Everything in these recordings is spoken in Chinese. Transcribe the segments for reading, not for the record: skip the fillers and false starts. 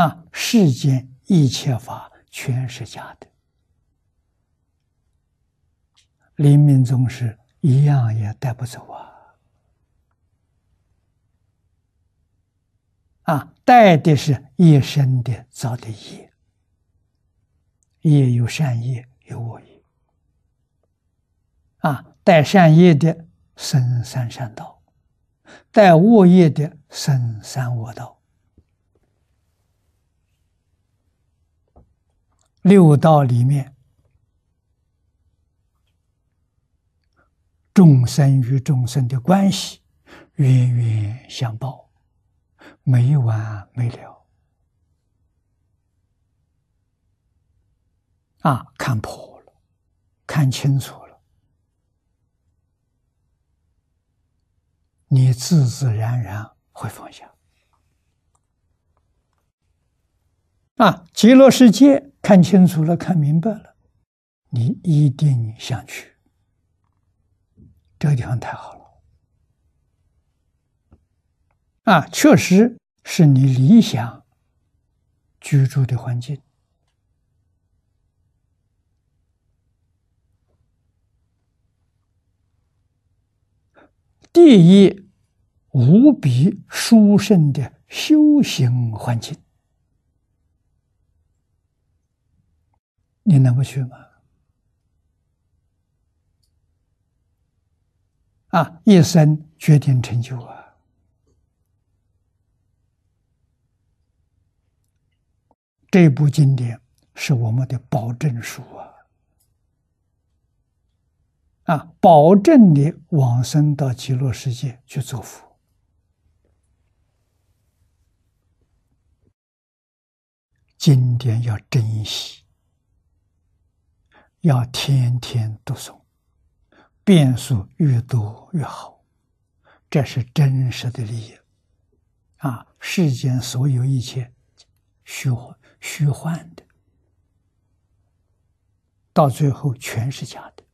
啊，世间一切法全是假的。临命终时一样也带不走啊。 带的是一生的造的业，业有善业，有恶业。带善业的生三善道，带恶业的生三恶道。六道里面，众生与众生的关系冤冤相报。 没完没了看破了，看清楚了，你自自然然会放下。极乐世界看清楚了，看明白了，你一定想去。这个地方太好了。 确实是你理想居住的环境。第一，无比殊胜的修行环境，你能不去吗？一生决定成就啊！ 这部经典是我们的保证书保证你往生到极乐世界去做佛。经典要珍惜，要天天读诵，遍数越多越好，这是真实的利益。世间所有一切虚幻的，到最后全是假的。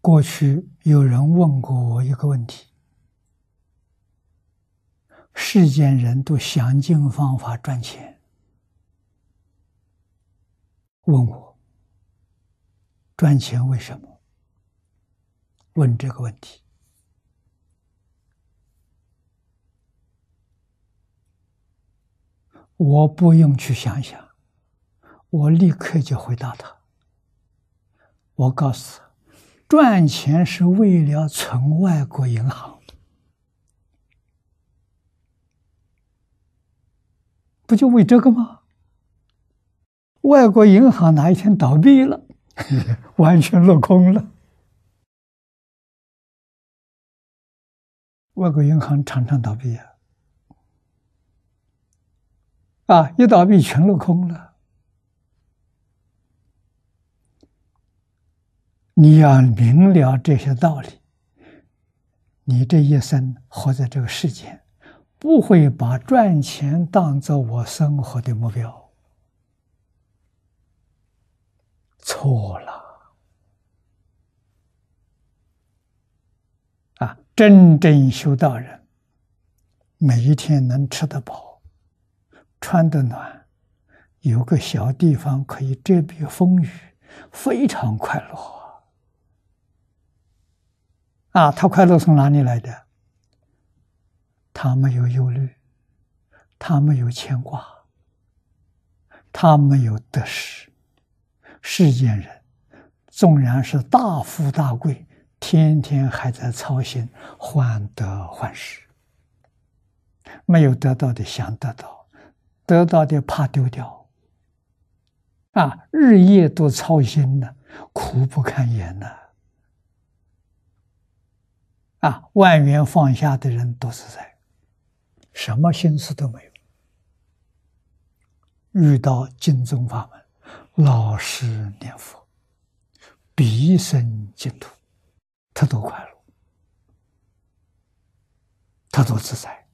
过去有人问过我一个问题。 世间人都想尽方法赚钱，问我赚钱为什么？问这个问题，我不用去想想，我立刻就回答他。我告诉他，赚钱是为了存外国银行。 不就为这个吗？外国银行哪一天倒闭了，完全落空了。外国银行常常倒闭呀，一倒闭全落空了。你要明了这些道理，你这一生活在这个世间。 不会把赚钱当作我生活的目标，错了。真正修道人，每一天能吃得饱，穿得暖，有个小地方可以遮避风雨，非常快乐。他快乐从哪里来的？ 他没有忧虑，他没有牵挂，他没有得失。世间人纵然是大富大贵，天天还在操心患得患失，没有得到的想得到，得到的怕丢掉，日夜都操心呢，苦不堪言呢。万缘放下的人多自在。 什么心思都没有，遇到净宗法门，老实念佛，毕生净土，他多快乐！得到自在。